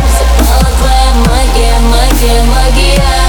Запала твоя магия, магия, магия.